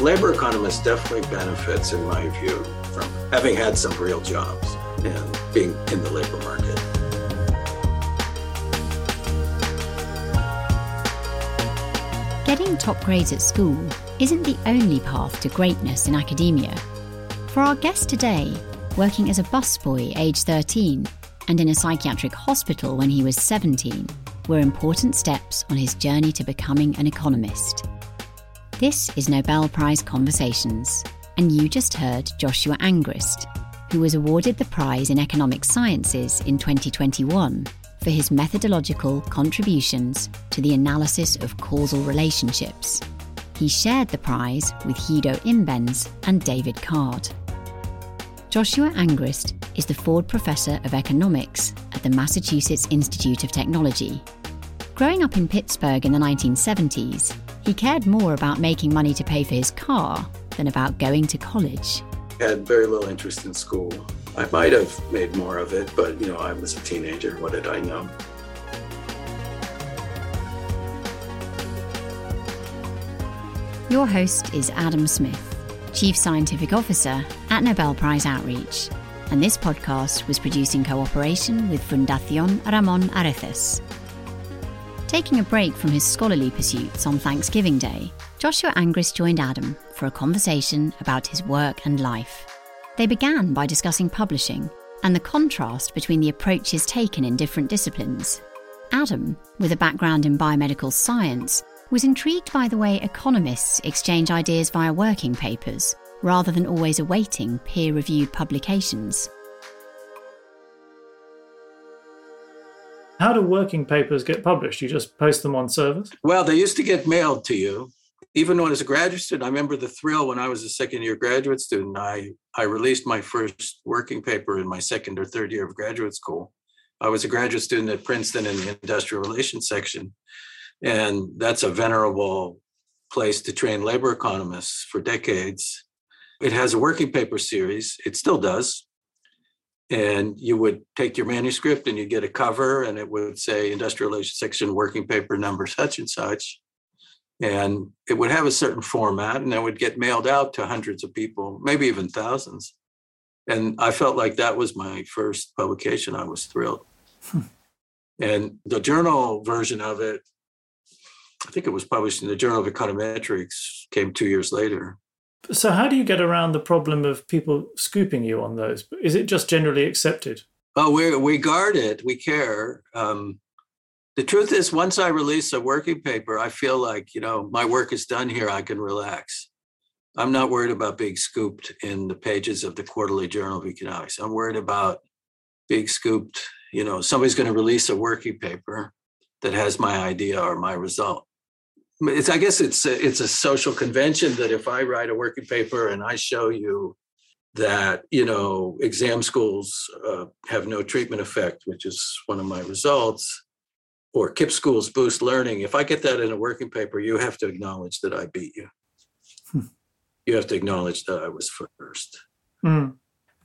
labor economists definitely benefits, in my view, from having had some real jobs and being in the labor market. Getting top grades at school isn't the only path to greatness in academia. For our guest today, working as a busboy aged 13 and in a psychiatric hospital when he was 17, were important steps on his journey to becoming an economist. This is Nobel Prize Conversations, and you just heard Joshua Angrist, who was awarded the prize in economic sciences in 2021 for his methodological contributions to the analysis of causal relationships. He shared the prize with Guido Imbens and David Card. Joshua Angrist is the Ford Professor of Economics at the Massachusetts Institute of Technology. Growing up in Pittsburgh in the 1970s, he cared more about making money to pay for his car than about going to college. I had very little interest in school. I might have made more of it, but, I was a teenager. What did I know? Your host is Adam Smith, Chief Scientific Officer at Nobel Prize Outreach, and this podcast was produced in cooperation with Fundación Ramón Areces. Taking a break from his scholarly pursuits on Thanksgiving Day, Joshua Angrist joined Adam for a conversation about his work and life. They began by discussing publishing and the contrast between the approaches taken in different disciplines. Adam, with a background in biomedical science, was intrigued by the way economists exchange ideas via working papers rather than always awaiting peer-reviewed publications. How do working papers get published? You just post them on servers? Well, they used to get mailed to you. Even when I was a graduate student, I remember the thrill when I was a second-year graduate student. I released my first working paper in my second or third year of graduate school. I was a graduate student at Princeton in the Industrial Relations Section, and that's a venerable place to train labor economists for decades. It has a working paper series. It still does. And you would take your manuscript and you'd get a cover, and it would say Industrial Relations Section working paper number such and such. And it would have a certain format, and it would get mailed out to hundreds of people, maybe even thousands. And I felt like that was my first publication. I was thrilled. And the journal version of it, I think it was published in the Journal of Econometrics, came 2 years later. So how do you get around the problem of people scooping you on those? Is it just generally accepted? Oh, we guard it. We care. The truth is, once I release a working paper, I feel like, my work is done here. I can relax. I'm not worried about being scooped in the pages of the Quarterly Journal of Economics. I'm worried about being scooped. Somebody's going to release a working paper that has my idea or my result. I guess it's a social convention that if I write a working paper and I show you that, exam schools have no treatment effect, which is one of my results, or KIPP schools boost learning. If I get that in a working paper, you have to acknowledge that I beat you. You have to acknowledge that I was first.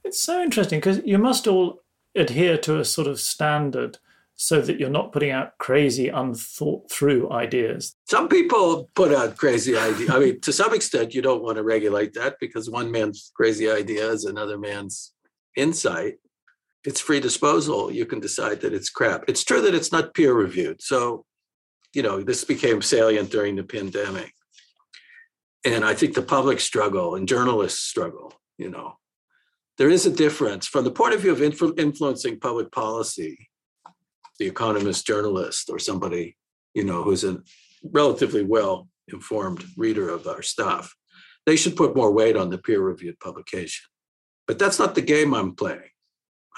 It's so interesting because you must all adhere to a sort of standard so that you're not putting out crazy, unthought-through ideas. Some people put out crazy ideas. I mean, to some extent, you don't want to regulate that because one man's crazy idea is another man's insight. It's free disposal. You can decide that it's crap. It's true that it's not peer-reviewed. So, this became salient during the pandemic. And I think the public struggle and journalists struggle, There is a difference. From the point of view of influencing public policy, the economist journalist or somebody, who's a relatively well-informed reader of our stuff, they should put more weight on the peer-reviewed publication. But that's not the game I'm playing.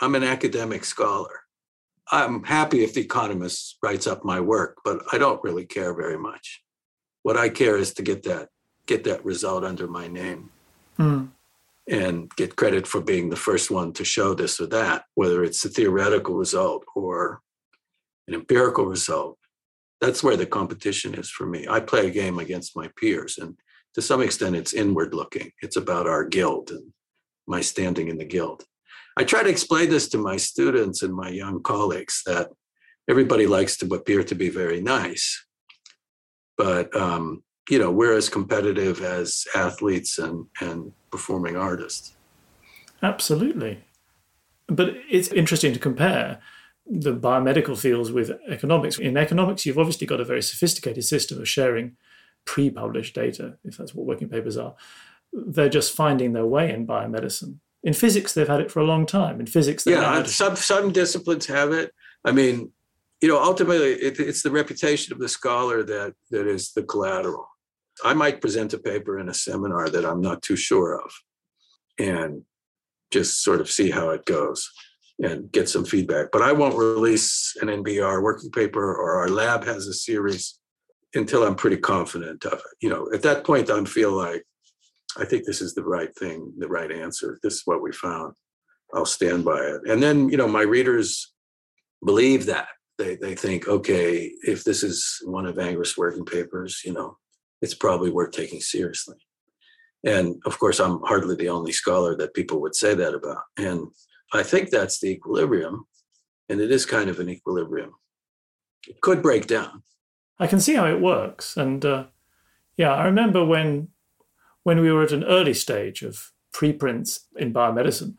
I'm an academic scholar. I'm happy if The Economist writes up my work, but I don't really care very much. What I care is to get that result under my name and get credit for being the first one to show this or that, whether it's a theoretical result or an empirical result. That's where the competition is for me. I play a game against my peers, and to some extent it's inward looking. It's about our guild and my standing in the guild. I try to explain this to my students and my young colleagues that everybody likes to appear to be very nice, but you know, we're as competitive as athletes and performing artists. Absolutely. But it's interesting to compare the biomedical fields with economics. In economics, you've obviously got a very sophisticated system of sharing pre-published data, if that's what working papers are. They're just finding their way in biomedicine. In physics, they've had it for a long time. In physics, they've had some disciplines have it. I mean, you know, ultimately, it's the reputation of the scholar that is the collateral. I might present a paper in a seminar that I'm not too sure of and just sort of see how it goes and get some feedback. But I won't release an NBR working paper, or our lab has a series, until I'm pretty confident of it. You know, at that point, I feel like, I think this is the right thing, the right answer. This is what we found. I'll stand by it. And then, you know, my readers believe that. They think, okay, if this is one of Angrist's working papers, you know, it's probably worth taking seriously. And of course, I'm hardly the only scholar that people would say that about. And I think that's the equilibrium, and it is kind of an equilibrium. It could break down. I can see how it works. And I remember when we were at an early stage of preprints in biomedicine,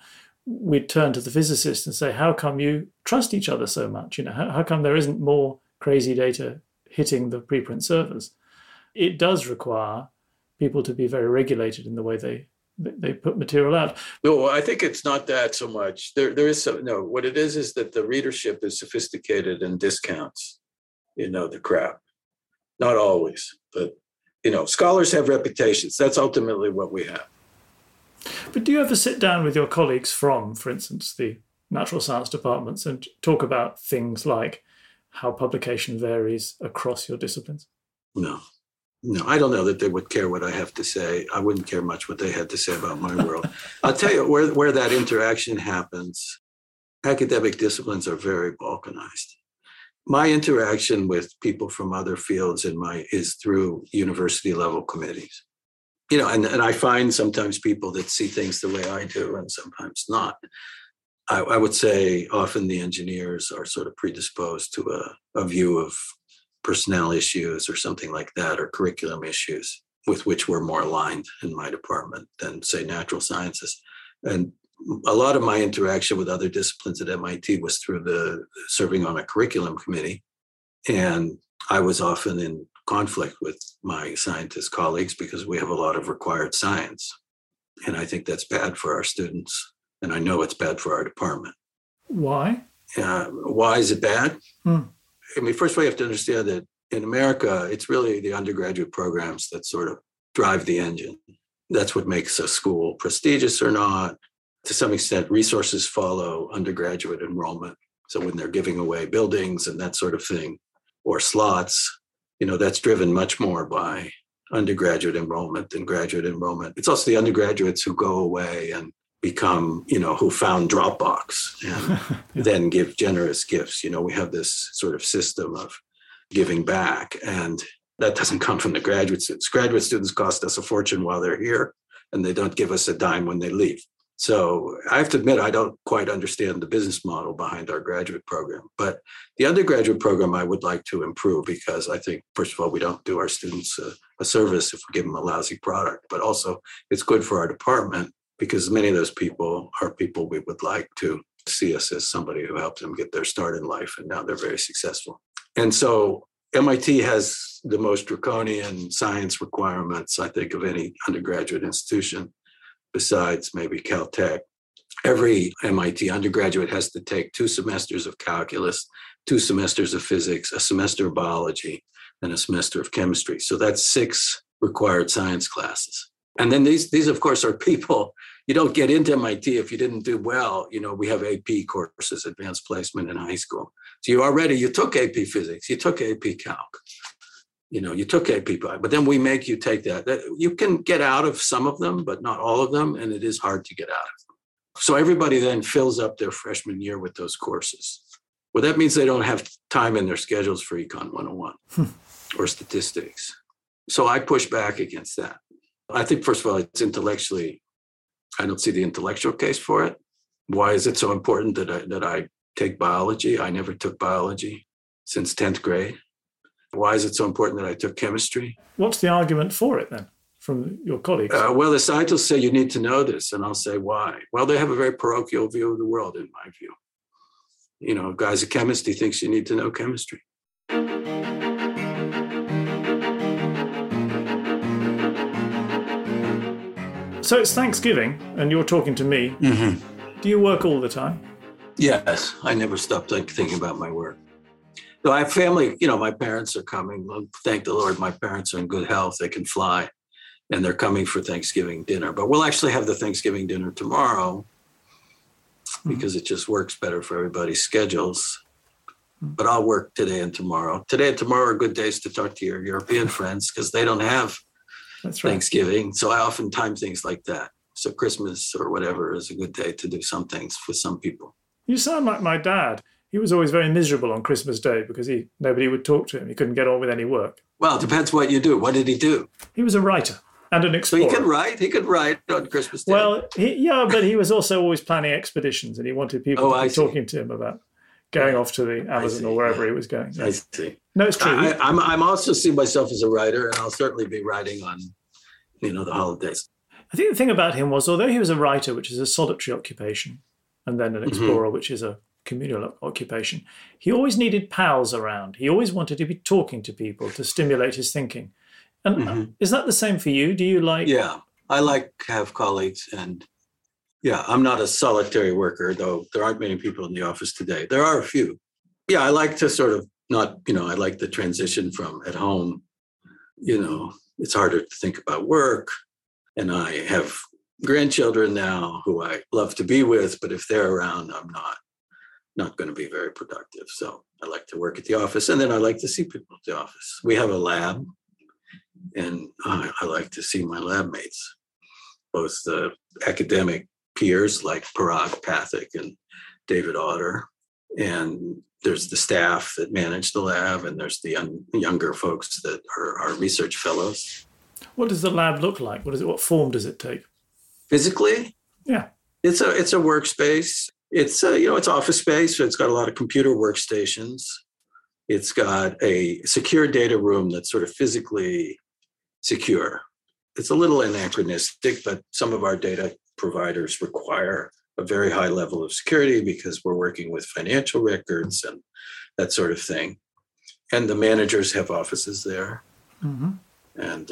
we'd turn to the physicists and say, how come you trust each other so much? You know, how come there isn't more crazy data hitting the preprint servers? It does require people to be very regulated in the way they put material out. No, I think it's not that so much. There is some, no, what it is that the readership is sophisticated and discounts, you know, the crap. Not always, but, you know, scholars have reputations. That's ultimately what we have. But do you ever sit down with your colleagues from, for instance, the natural science departments and talk about things like how publication varies across your disciplines? No, I don't know that they would care what I have to say. I wouldn't care much what they had to say about my world. I'll tell you where that interaction happens. Academic disciplines are very balkanized. My interaction with people from other fields is through university level committees. You know, and I find sometimes people that see things the way I do and sometimes not. I would say often the engineers are sort of predisposed to a view of personnel issues or something like that, or curriculum issues with which we're more aligned in my department than, say, natural sciences. And a lot of my interaction with other disciplines at MIT was through serving on a curriculum committee. And I was often in conflict with my scientist colleagues because we have a lot of required science. And I think that's bad for our students. And I know it's bad for our department. Why? Why is it bad? I mean, first we have to understand that in America, it's really the undergraduate programs that sort of drive the engine. That's what makes a school prestigious or not. To some extent, resources follow undergraduate enrollment. So when they're giving away buildings and that sort of thing, or slots, you know, that's driven much more by undergraduate enrollment than graduate enrollment. It's also the undergraduates who go away and become, you know, who found Dropbox and then give generous gifts. You know, we have this sort of system of giving back, and that doesn't come from the graduate students. Graduate students cost us a fortune while they're here, and they don't give us a dime when they leave. So I have to admit, I don't quite understand the business model behind our graduate program. But the undergraduate program I would like to improve, because I think, first of all, we don't do our students a service if we give them a lousy product. But also, it's good for our department, because many of those people are people we would like to see us as somebody who helped them get their start in life, and now they're very successful. And so MIT has the most draconian science requirements, I think, of any undergraduate institution, besides maybe Caltech. Every MIT undergraduate has to take 2 semesters of calculus, 2 semesters of physics, a semester of biology, and a semester of chemistry. So that's 6 required science classes. And then these, of course, are people. You don't get into MIT if you didn't do well. You know, we have AP courses, advanced placement in high school. So you took AP physics, you took AP calc. You know, you took AP Bio, but then we make you take that. You can get out of some of them, but not all of them, and it is hard to get out of them. So everybody then fills up their freshman year with those courses. Well, that means they don't have time in their schedules for Econ 101 or statistics. So I push back against that. I think, first of all, it's intellectually, I don't see the intellectual case for it. Why is it so important that I take biology? I never took biology since 10th grade. Why is it so important that I took chemistry? What's the argument for it then from your colleagues? Well, the scientists say you need to know this, and I'll say why. Well, they have a very parochial view of the world, in my view. You know, guys, a chemist, he thinks you need to know chemistry. So it's Thanksgiving, and you're talking to me. Mm-hmm. Do you work all the time? Yes, I never stop thinking about my work. So I have family, you know, my parents are coming. Thank the Lord, my parents are in good health. They can fly, and they're coming for Thanksgiving dinner. But we'll actually have the Thanksgiving dinner tomorrow, because it just works better for everybody's schedules. But I'll work today and tomorrow. Today and tomorrow are good days to talk to your European friends because they don't have Thanksgiving. So I often time things like that. So Christmas or whatever is a good day to do some things for some people. You sound like my dad. He was always very miserable on Christmas Day because nobody would talk to him. He couldn't get on with any work. Well, it depends what you do. What did he do? He was a writer. And an explorer. So he could write. He could write on Christmas Day. Well, but he was also always planning expeditions, and he wanted people to be talking to him about going off to the Amazon or wherever he was going. Yeah. I see. No, it's true. I'm also see myself as a writer, and I'll certainly be writing on, you know, the holidays. I think the thing about him was, although he was a writer, which is a solitary occupation, and then an explorer, which is a communal occupation, he always needed pals around. He always wanted to be talking to people to stimulate his thinking. And is that the same for you? Do you like? Yeah, I like to have colleagues, and yeah, I'm not a solitary worker, though there aren't many people in the office today. There are a few. Yeah, I like to sort of not, you know, I like the transition from at home, you know, it's harder to think about work. And I have grandchildren now who I love to be with, but if they're around, I'm not going to be very productive. So I like to work at the office, and then I like to see people at the office. We have a lab. And I like to see my lab mates, both the academic peers like Parag Pathak and David Otter. And there's the staff that manage the lab, and there's the younger folks that are our research fellows. What does the lab look like? What form does it take? Physically? Yeah. It's a workspace. It's office space. So it's got a lot of computer workstations. It's got a secure data room that's sort of physically secure. It's a little anachronistic, but some of our data providers require a very high level of security because we're working with financial records and that sort of thing. And the managers have offices there. Mm-hmm. And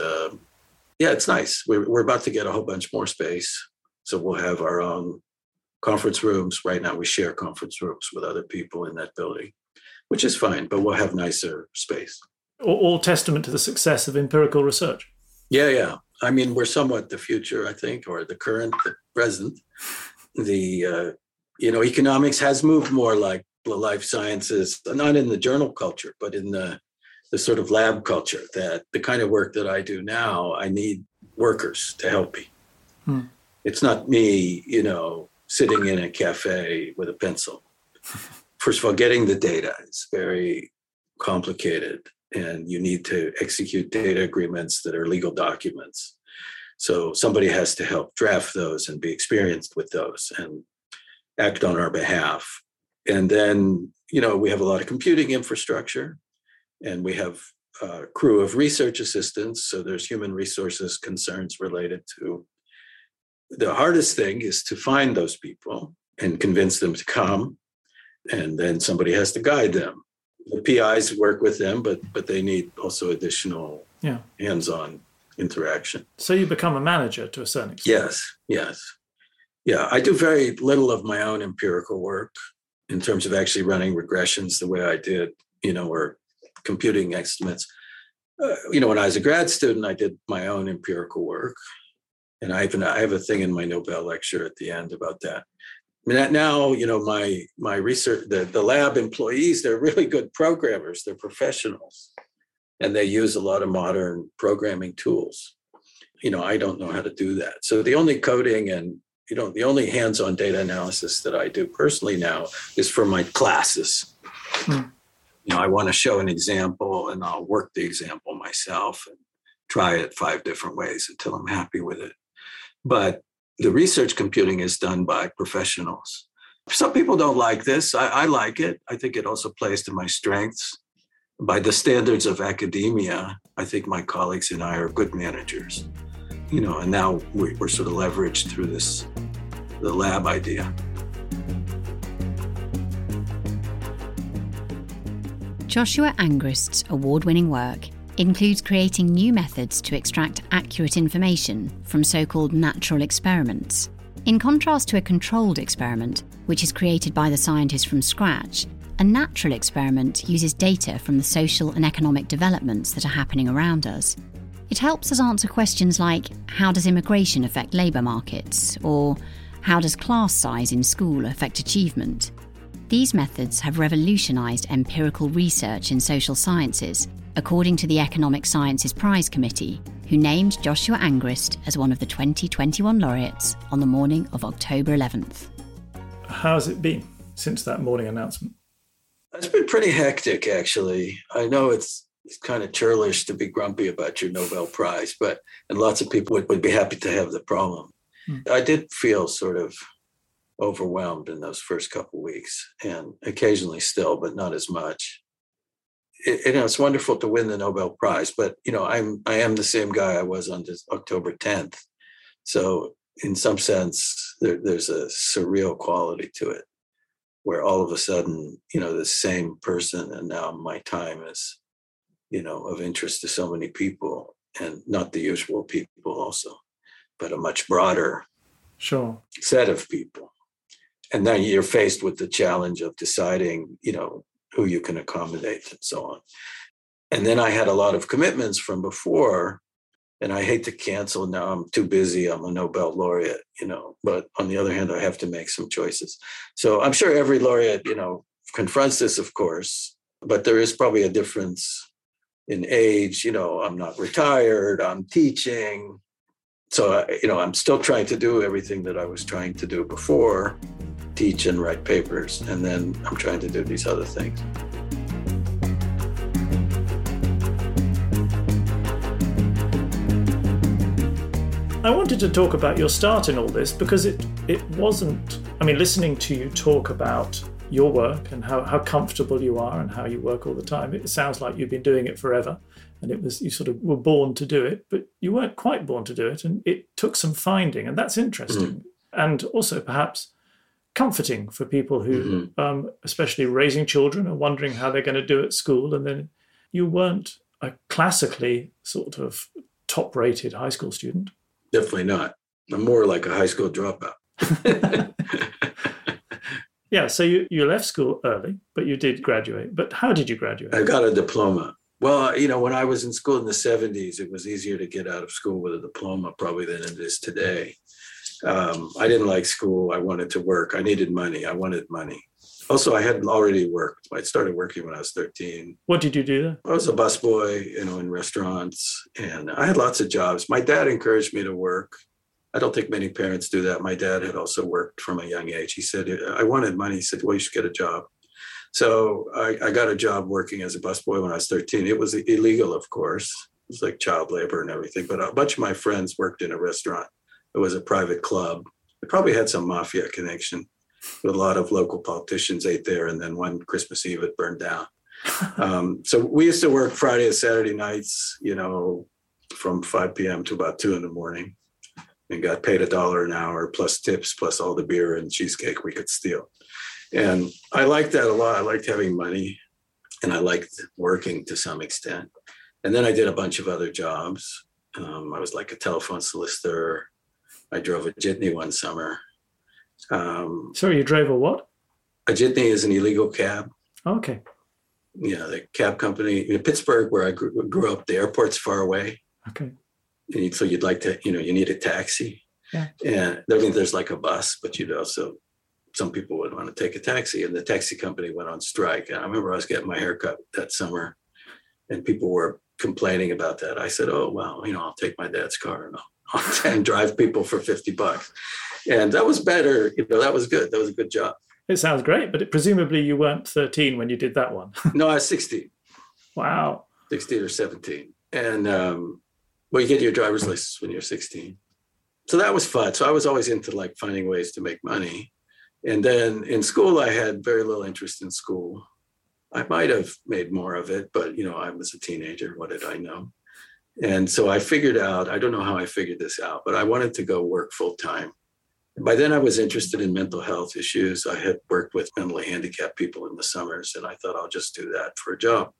it's nice. We're about to get a whole bunch more space. So we'll have our own conference rooms. Right now we share conference rooms with other people in that building, which is fine, but we'll have nicer space. All testament to the success of empirical research. Yeah. I mean, we're somewhat the future, I think, or the current, the present. The, economics has moved more like the life sciences, not in the journal culture, but in the sort of lab culture, that the kind of work that I do now, I need workers to help me. Hmm. It's not me, sitting in a cafe with a pencil. First of all, getting the data is very complicated, and you need to execute data agreements that are legal documents. So somebody has to help draft those and be experienced with those and act on our behalf. And then, we have a lot of computing infrastructure, and we have a crew of research assistants. So there's human resources concerns related to the hardest thing is to find those people and convince them to come. And then somebody has to guide them. The PIs work with them, but they need also additional hands-on interaction. So you become a manager to a certain extent. Yes. Yeah, I do very little of my own empirical work in terms of actually running regressions the way I did, or computing estimates. When I was a grad student, I did my own empirical work. And I have a thing in my Nobel lecture at the end about that. Now, my research, the lab employees, they're really good programmers. They're professionals, and they use a lot of modern programming tools. I don't know how to do that. So the only coding and, the only hands-on data analysis that I do personally now is for my classes. Hmm. I want to show an example, and I'll work the example myself and try it 5 different ways until I'm happy with it. But the research computing is done by professionals. Some people don't like this. I like it. I think it also plays to my strengths. by the standards of academia, I think my colleagues and I are good managers, you know, and now we're sort of leveraged through this, the lab idea. Joshua Angrist's award-winning work includes creating new methods to extract accurate information from so-called natural experiments. In contrast to a controlled experiment, which is created by the scientist from scratch, a natural experiment uses data from the social and economic developments that are happening around us. It helps us answer questions like, how does immigration affect labour markets? Or, how does class size in school affect achievement? These methods have revolutionised empirical research in social sciences, according to the Economic Sciences Prize Committee, who named Joshua Angrist as one of the 2021 laureates on the morning of October 11th. How's it been since that morning announcement? It's been pretty hectic, actually. I know it's kind of churlish to be grumpy about your Nobel Prize, and lots of people would be happy to have the problem. I did feel sort of overwhelmed in those first couple of weeks, and occasionally still, but not as much. It's wonderful to win the Nobel Prize, but you know, I am the same guy I was on October 10th. So in some sense, there's a surreal quality to it, where all of a sudden, you know, the same person, and now my time is, you know, of interest to so many people, and not the usual people also, but a much broader set of people. And then you're faced with the challenge of deciding, you know, who you can accommodate and so on. And then I had a lot of commitments from before, and I hate to cancel. Now I'm too busy. I'm a Nobel laureate, you know, but on the other hand, I have to make some choices. So I'm sure every laureate, you know, confronts this, of course, but there is probably a difference in age. You know, I'm not retired, I'm teaching. So, you know, I'm still trying to do everything that I was trying to do before, teach and write papers. And then I'm trying to do these other things. I wanted to talk about your start in all this, because it wasn't, I mean, listening to you talk about your work and how comfortable you are and how you work all the time, it sounds like you've been doing it forever, and it was, you sort of were born to do it, but you weren't quite born to do it, and it took some finding, and that's interesting. Mm-hmm. And also perhaps comforting for people who, mm-hmm. Especially raising children, are wondering how they're going to do at school, and then you weren't a classically sort of top-rated high school student. Definitely not. I'm more like a high school dropout. Yeah, so you left school early, but you did graduate. But how did you graduate? I got a diploma. Well, you know, when I was in school in the 70s, it was easier to get out of school with a diploma probably than it is today. I didn't like school. I wanted to work. I needed money. I wanted money. Also, I hadn't already worked. I started working when I was 13. What did you do then? I was a busboy, you know, in restaurants, and I had lots of jobs. My dad encouraged me to work. I don't think many parents do that. My dad had also worked from a young age. He said, I wanted money. He said, well, you should get a job. So I got a job working as a busboy when I was 13. It was illegal, of course. It was like child labor and everything. But a bunch of my friends worked in a restaurant. It was a private club. It probably had some mafia connection. A lot of local politicians ate there, and then one Christmas Eve it burned down. So we used to work Friday and Saturday nights, you know, from 5 p.m. to about 2 in the morning, and got paid $1 an hour plus tips, plus all the beer and cheesecake we could steal. And I liked that a lot. I liked having money, and I liked working to some extent. And then I did a bunch of other jobs. I was like a telephone solicitor. I drove a jitney one summer. Sorry, you drove a what? A jitney is an illegal cab. Oh, okay. Yeah, the cab company in Pittsburgh, where I grew up, the airport's far away. Okay. And so you'd like to, you know, you need a taxi. Yeah. And I mean, there's like a bus, but you'd also, some people would want to take a taxi. And the taxi company went on strike. And I remember I was getting my haircut that summer, and people were complaining about that. I said, oh, well, you know, I'll take my dad's car and and drive people for $50. And that was better. You know, that was good. That was a good job. It sounds great, but presumably you weren't 13 when you did that one. No, I was 16. Wow. 16 or 17. And, well, you get your driver's license when you're 16. So that was fun. So I was always into like finding ways to make money. And then in school, I had very little interest in school. I might have made more of it, but, you know, I was a teenager. What did I know? And so I figured out, I don't know how I figured this out, but I wanted to go work full time. By then I was interested in mental health issues. I had worked with mentally handicapped people in the summers, and I thought I'll just do that for a job.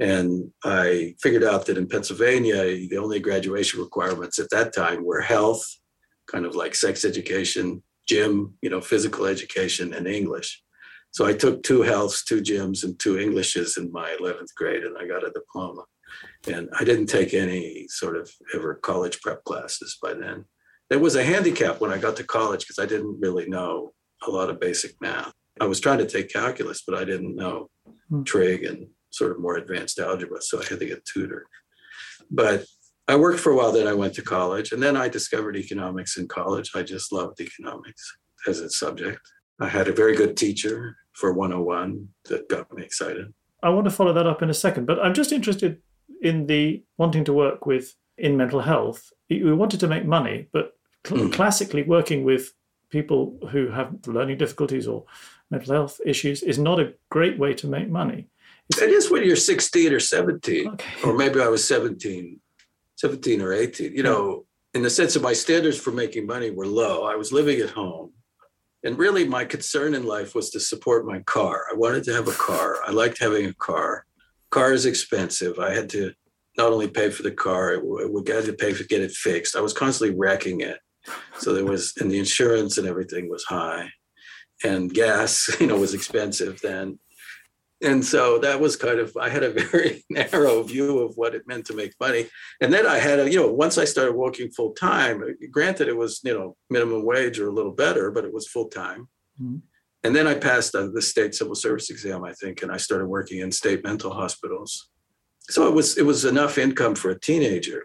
And I figured out that in Pennsylvania, the only graduation requirements at that time were health, kind of like sex education, gym, you know, physical education, and English. So I took 2 healths, 2 gyms, and 2 Englishes in my 11th grade, and I got a diploma. And I didn't take any sort of ever college prep classes by then. There was a handicap when I got to college because I didn't really know a lot of basic math. I was trying to take calculus, but I didn't know trig and sort of more advanced algebra, so I had to get tutored. But I worked for a while, then I went to college, and then I discovered economics in college. I just loved economics as a subject. I had a very good teacher for 101 that got me excited. I want to follow that up in a second, but I'm just interested in the wanting to work with in mental health. You wanted to make money, but classically working with people who have learning difficulties or mental health issues is not a great way to make money. It is when you're 16 or 17, okay. Or maybe I was 17 or 18. You know, in the sense of my standards for making money were low. I was living at home. And really my concern in life was to support my car. I wanted to have a car. I liked having a car. Car is expensive. I had to not only pay for the car, I had to pay to get it fixed. I was constantly wrecking it. So there was, and the insurance and everything was high. And gas, you know, was expensive then. And so that was kind of, I had a very narrow view of what it meant to make money. And then I had, once I started working full time, granted it was, minimum wage or a little better, but it was full time. Mm-hmm. And then I passed the state civil service exam, I think, and I started working in state mental hospitals. So it was enough income for a teenager.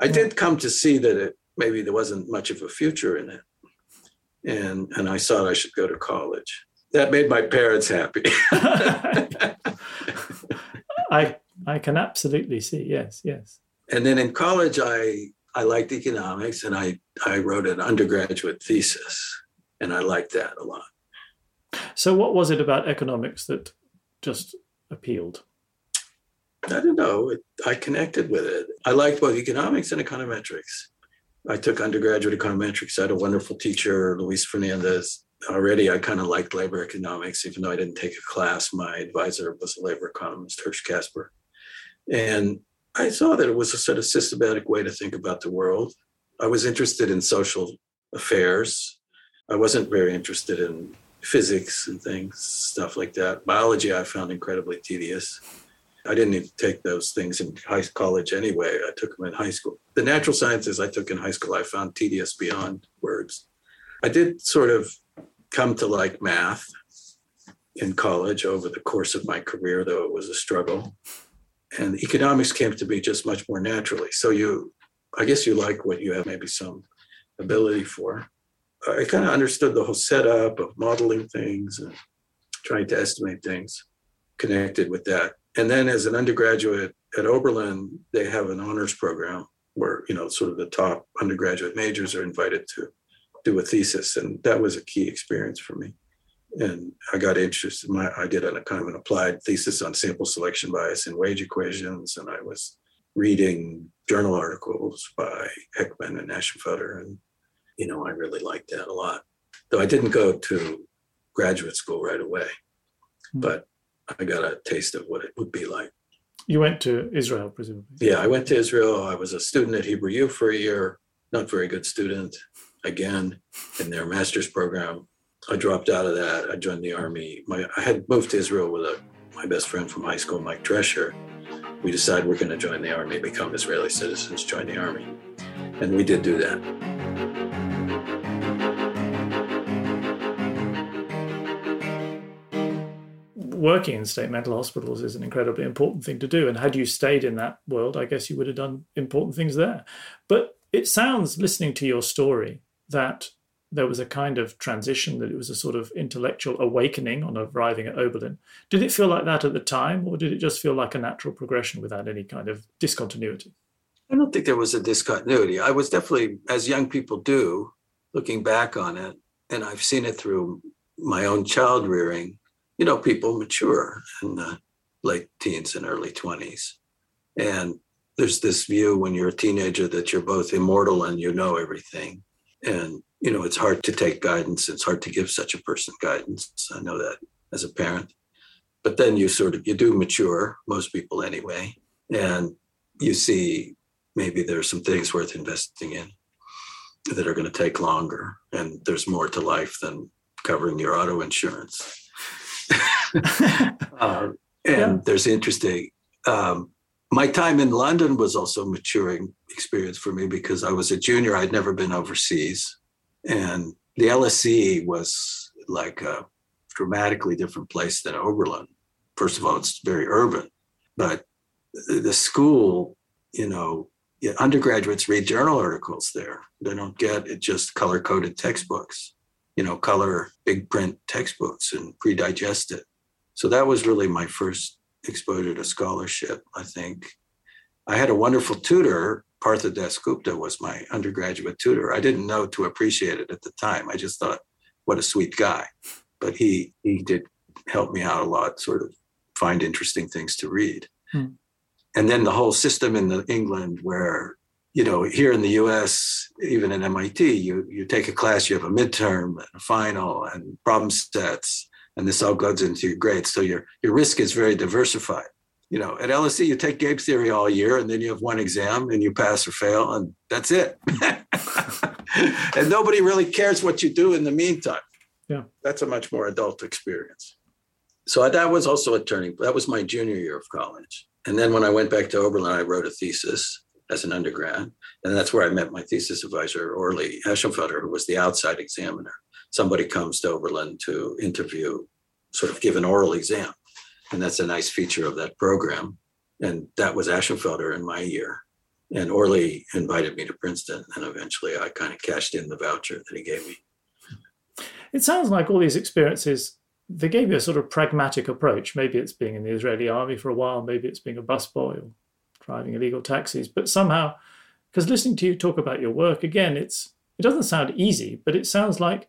I did come to see that maybe there wasn't much of a future in it. And I thought I should go to college. That made my parents happy. I can absolutely see, yes. And then in college, I liked economics, and I wrote an undergraduate thesis, and I liked that a lot. So what was it about economics that just appealed? I don't know. I connected with it. I liked both economics and econometrics. I took undergraduate econometrics. I had a wonderful teacher, Luis Fernandez. Already, I kind of liked labor economics, even though I didn't take a class. My advisor was a labor economist, Hirsch Casper. And I saw that it was a sort of systematic way to think about the world. I was interested in social affairs. I wasn't very interested in physics and things, stuff like that. Biology, I found incredibly tedious. I didn't even take those things in college anyway. I took them in high school. The natural sciences I took in high school, I found tedious beyond words. I did sort of come to like math in college over the course of my career, though it was a struggle. And economics came to me just much more naturally. So I guess you like what you have maybe some ability for. I kind of understood the whole setup of modeling things and trying to estimate things, connected with that. And then as an undergraduate at Oberlin, they have an honors program where, sort of the top undergraduate majors are invited to do a thesis, and that was a key experience for me. And I got interested. I did a kind of an applied thesis on sample selection bias in wage equations, and I was reading journal articles by Heckman and Ashenfelter, and I really liked that a lot. Though I didn't go to graduate school right away, but I got a taste of what it would be like. You went to Israel, presumably? Yeah, I went to Israel. I was a student at Hebrew U for a year. Not very good student. Again, in their master's program, I dropped out of that. I joined the army. I had moved to Israel with my best friend from high school, Mike Drescher. We decided we're going to join the army, become Israeli citizens, join the army. And we did do that. Working in state mental hospitals is an incredibly important thing to do. And had you stayed in that world, I guess you would have done important things there. But it sounds, listening to your story, that there was a kind of transition, that it was a sort of intellectual awakening on arriving at Oberlin. Did it feel like that at the time, or did it just feel like a natural progression without any kind of discontinuity? I don't think there was a discontinuity. I was definitely, as young people do, looking back on it, and I've seen it through my own child rearing, you know, people mature in the late teens and early 20s. And there's this view when you're a teenager that you're both immortal and you know everything. And, you know, it's hard to take guidance. It's hard to give such a person guidance. I know that as a parent. But then you sort of, you do mature, most people anyway. And you see maybe there are some things worth investing in that are going to take longer. And there's more to life than covering your auto insurance. There's interesting. My time in London was also a maturing experience for me because I was a junior. I'd never been overseas. And the LSE was like a dramatically different place than Oberlin. First of all, it's very urban. But the school, you know, undergraduates read journal articles there. They don't get it just color-coded textbooks, you know, color big print textbooks and pre-digested. So that was really my first exposure to scholarship, I think. I had a wonderful tutor. Partha Dasgupta was my undergraduate tutor. I didn't know to appreciate it at the time. I just thought, what a sweet guy. But he did help me out a lot, sort of find interesting things to read. Hmm. And then the whole system in England where, you know, here in the U.S., even in MIT, you take a class, you have a midterm and a final and problem sets. And this all goes into your grades. So your risk is very diversified. You know, at LSE, you take game theory all year, and then you have one exam, and you pass or fail, and that's it. And nobody really cares what you do in the meantime. Yeah, that's a much more adult experience. So that was also a turning. That was my junior year of college. And then when I went back to Oberlin, I wrote a thesis as an undergrad. And that's where I met my thesis advisor, Orly Ashenfelter, who was the outside examiner. Somebody comes to Oberlin to interview, sort of give an oral exam. And that's a nice feature of that program. And that was Ashenfelter in my year. And Orly invited me to Princeton. And eventually I kind of cashed in the voucher that he gave me. It sounds like all these experiences, they gave you a sort of pragmatic approach. Maybe it's being in the Israeli army for a while. Maybe it's being a busboy or driving illegal taxis. But somehow, because listening to you talk about your work, again, it doesn't sound easy, but it sounds like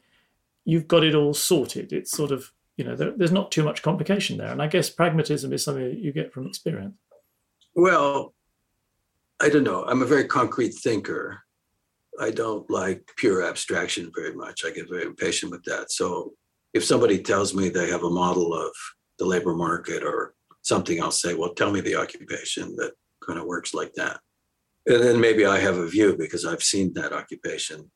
you've got it all sorted. It's sort of, you know, there's not too much complication there. And I guess pragmatism is something that you get from experience. Well, I don't know. I'm a very concrete thinker. I don't like pure abstraction very much. I get very impatient with that. So if somebody tells me they have a model of the labor market or something, I'll say, well, tell me the occupation that kind of works like that. And then maybe I have a view because I've seen that occupation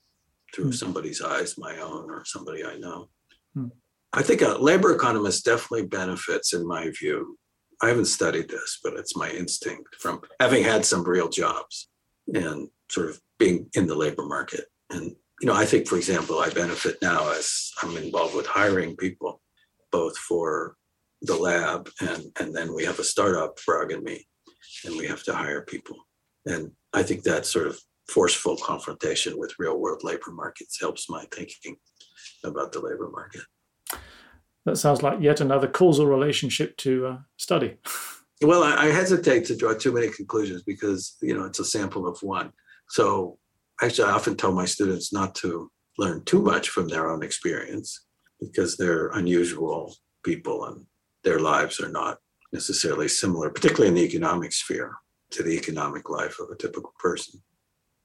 through somebody's eyes, my own, or somebody I know. Hmm. I think a labor economist definitely benefits, in my view. I haven't studied this, but it's my instinct from having had some real jobs and sort of being in the labor market. And, you know, I think, for example, I benefit now as I'm involved with hiring people, both for the lab and then we have a startup, Frog and Me, and we have to hire people. And I think that sort of forceful confrontation with real world labor markets helps my thinking about the labor market. That sounds like yet another causal relationship to study. Well, I hesitate to draw too many conclusions because, you know, it's a sample of one. So actually, I often tell my students not to learn too much from their own experience because they're unusual people and their lives are not necessarily similar, particularly in the economic sphere, to the economic life of a typical person.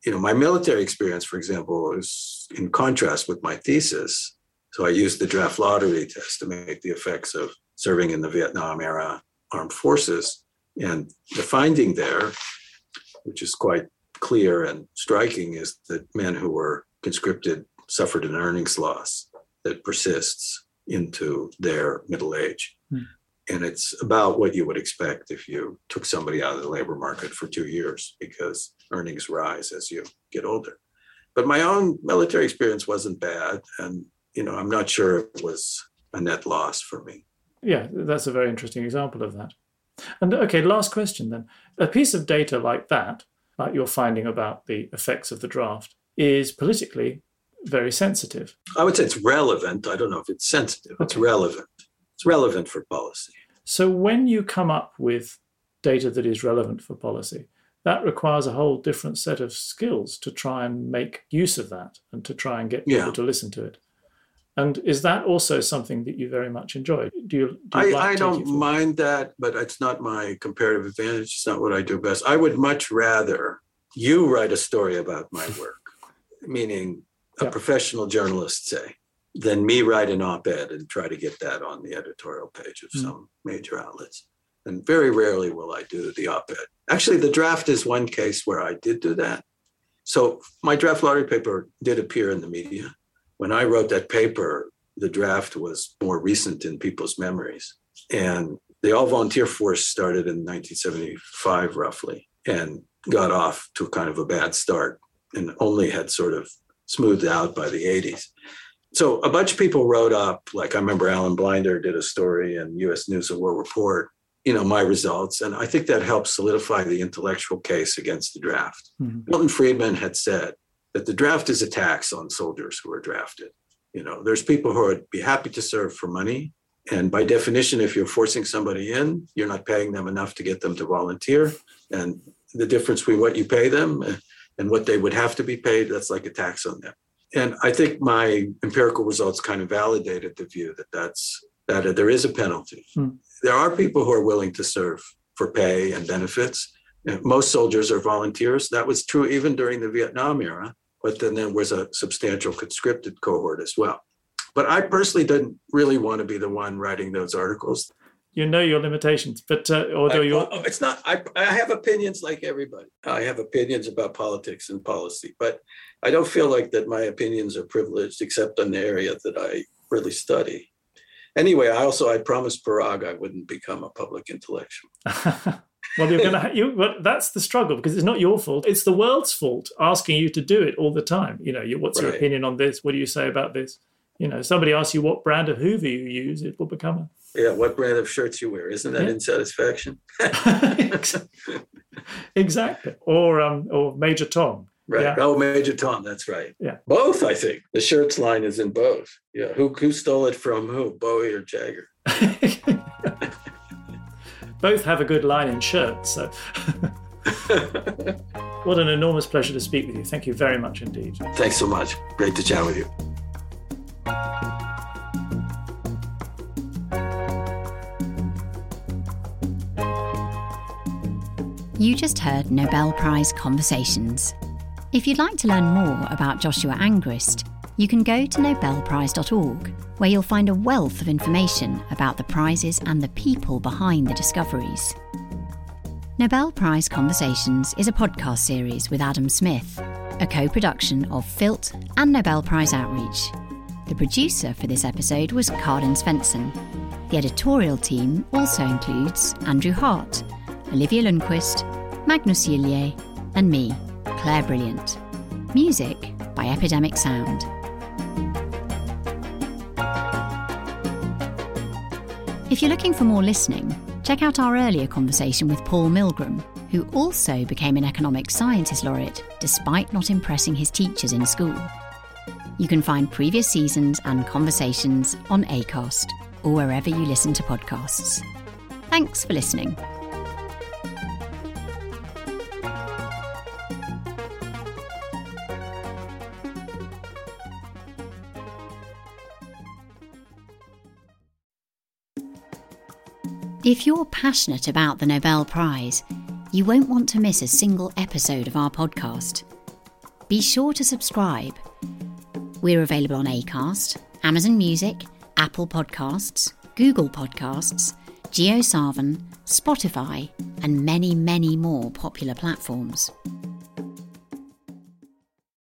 You know, my military experience, for example, is in contrast with my thesis. So I used the draft lottery to estimate the effects of serving in the Vietnam era armed forces. And the finding there, which is quite clear and striking, is that men who were conscripted suffered an earnings loss that persists into their middle age. Mm. And it's about what you would expect if you took somebody out of the labor market for 2 years, because earnings rise as you get older. But my own military experience wasn't bad. And, you know, I'm not sure it was a net loss for me. Yeah, that's a very interesting example of that. And okay, last question then. A piece of data like that, like you're finding about the effects of the draft, is politically very sensitive. I would say it's relevant. I don't know if it's sensitive. Okay. It's relevant. It's relevant for policy. So when you come up with data that is relevant for policy, that requires a whole different set of skills to try and make use of that and to try and get people to listen to it. And is that also something that you very much enjoy? I don't mind that, but it's not my comparative advantage. It's not what I do best. I would much rather you write a story about my work, meaning a professional journalist, say, than me write an op-ed and try to get that on the editorial page of some major outlets. And very rarely will I do the op-ed. Actually, the draft is one case where I did do that. So my draft lottery paper did appear in the media. When I wrote that paper, the draft was more recent in people's memories. And the all-volunteer force started in 1975, roughly, and got off to kind of a bad start and only had sort of smoothed out by the 80s. So a bunch of people wrote up, like I remember Alan Blinder did a story in U.S. News and World Report, my results. And I think that helped solidify the intellectual case against the draft. Mm-hmm. Milton Friedman had said that the draft is a tax on soldiers who are drafted. There's people who would be happy to serve for money. And by definition, if you're forcing somebody in, you're not paying them enough to get them to volunteer. And the difference between what you pay them and what they would have to be paid, that's like a tax on them. And I think my empirical results kind of validated the view that there is a penalty. Hmm. There are people who are willing to serve for pay and benefits. Most soldiers are volunteers. That was true even during the Vietnam era. But then there was a substantial conscripted cohort as well. But I personally didn't really want to be the one writing those articles. You know your limitations, but I have opinions like everybody. I have opinions about politics and policy, but I don't feel like that my opinions are privileged except on the area that I really study. Anyway, I promised Parag I wouldn't become a public intellectual. Well, but that's the struggle, because it's not your fault. It's the world's fault asking you to do it all the time. What's your opinion on this? What do you say about this? Somebody asks you what brand of Hoover you use, it will become what brand of shirts you wear. Isn't that insatisfaction? Exactly. Or Major Tom. Right. Yeah. Oh, Major Tom. That's right. Yeah. Both, I think. The shirts line is in both. Yeah. Who stole it from who? Bowie or Jagger? Both have a good line in shirts. So. What an enormous pleasure to speak with you. Thank you very much indeed. Thanks so much. Great to chat with you. You just heard Nobel Prize Conversations. If you'd like to learn more about Joshua Angrist, you can go to nobelprize.org, where you'll find a wealth of information about the prizes and the people behind the discoveries. Nobel Prize Conversations is a podcast series with Adam Smith, a co-production of FILT and Nobel Prize Outreach. The producer for this episode was Carden Svensson. The editorial team also includes Andrew Hart, Olivia Lundquist, Magnus Julier, and me, Claire Brilliant. Music by Epidemic Sound. If you're looking for more listening, check out our earlier conversation with Paul Milgram, who also became an economic sciences laureate despite not impressing his teachers in school. You can find previous seasons and conversations on Acast or wherever you listen to podcasts. Thanks for listening. If you're passionate about the Nobel Prize, you won't want to miss a single episode of our podcast. Be sure to subscribe. We're available on Acast, Amazon Music, Apple Podcasts, Google Podcasts, GeoSaavn, Spotify, and many, many more popular platforms.